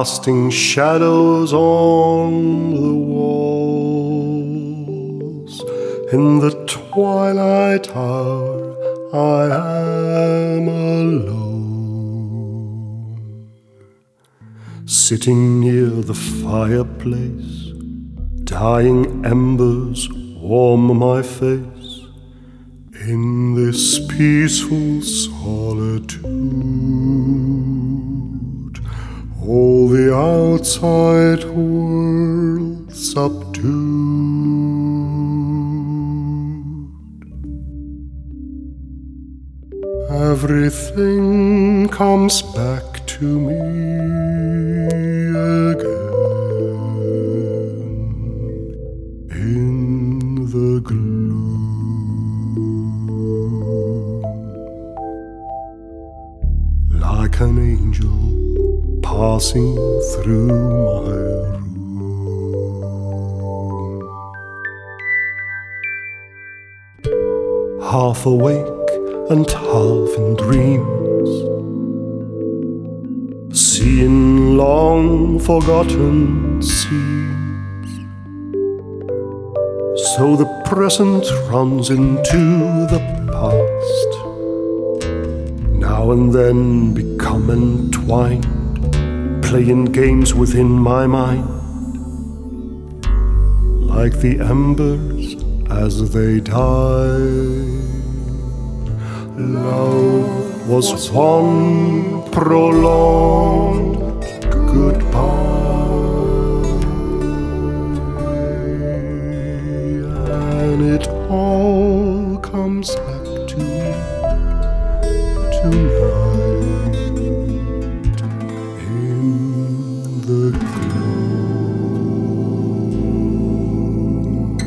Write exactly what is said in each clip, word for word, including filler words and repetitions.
casting shadows on the walls. In the twilight hour, I am alone, sitting near the fireplace. Dying embers warm my face in this peaceful solitude. All the outside world subdued. Everything comes back to me again. The gloom, like an angel passing through my room. Half awake and half in dreams, seeing long forgotten scenes. So the present runs into the past, now and then become entwined, playing games within my mind, like the embers as they die. Love was one prolonged goodbye. It all comes back to me tonight in the gloom,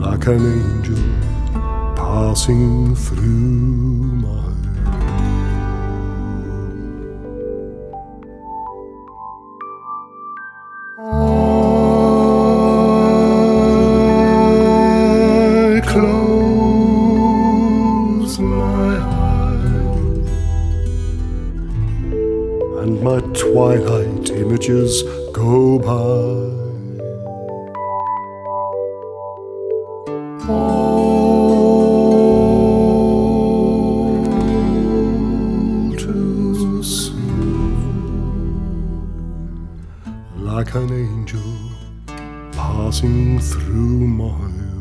like an angel passing through my and my twilight images go by. All too soon, like an angel passing through my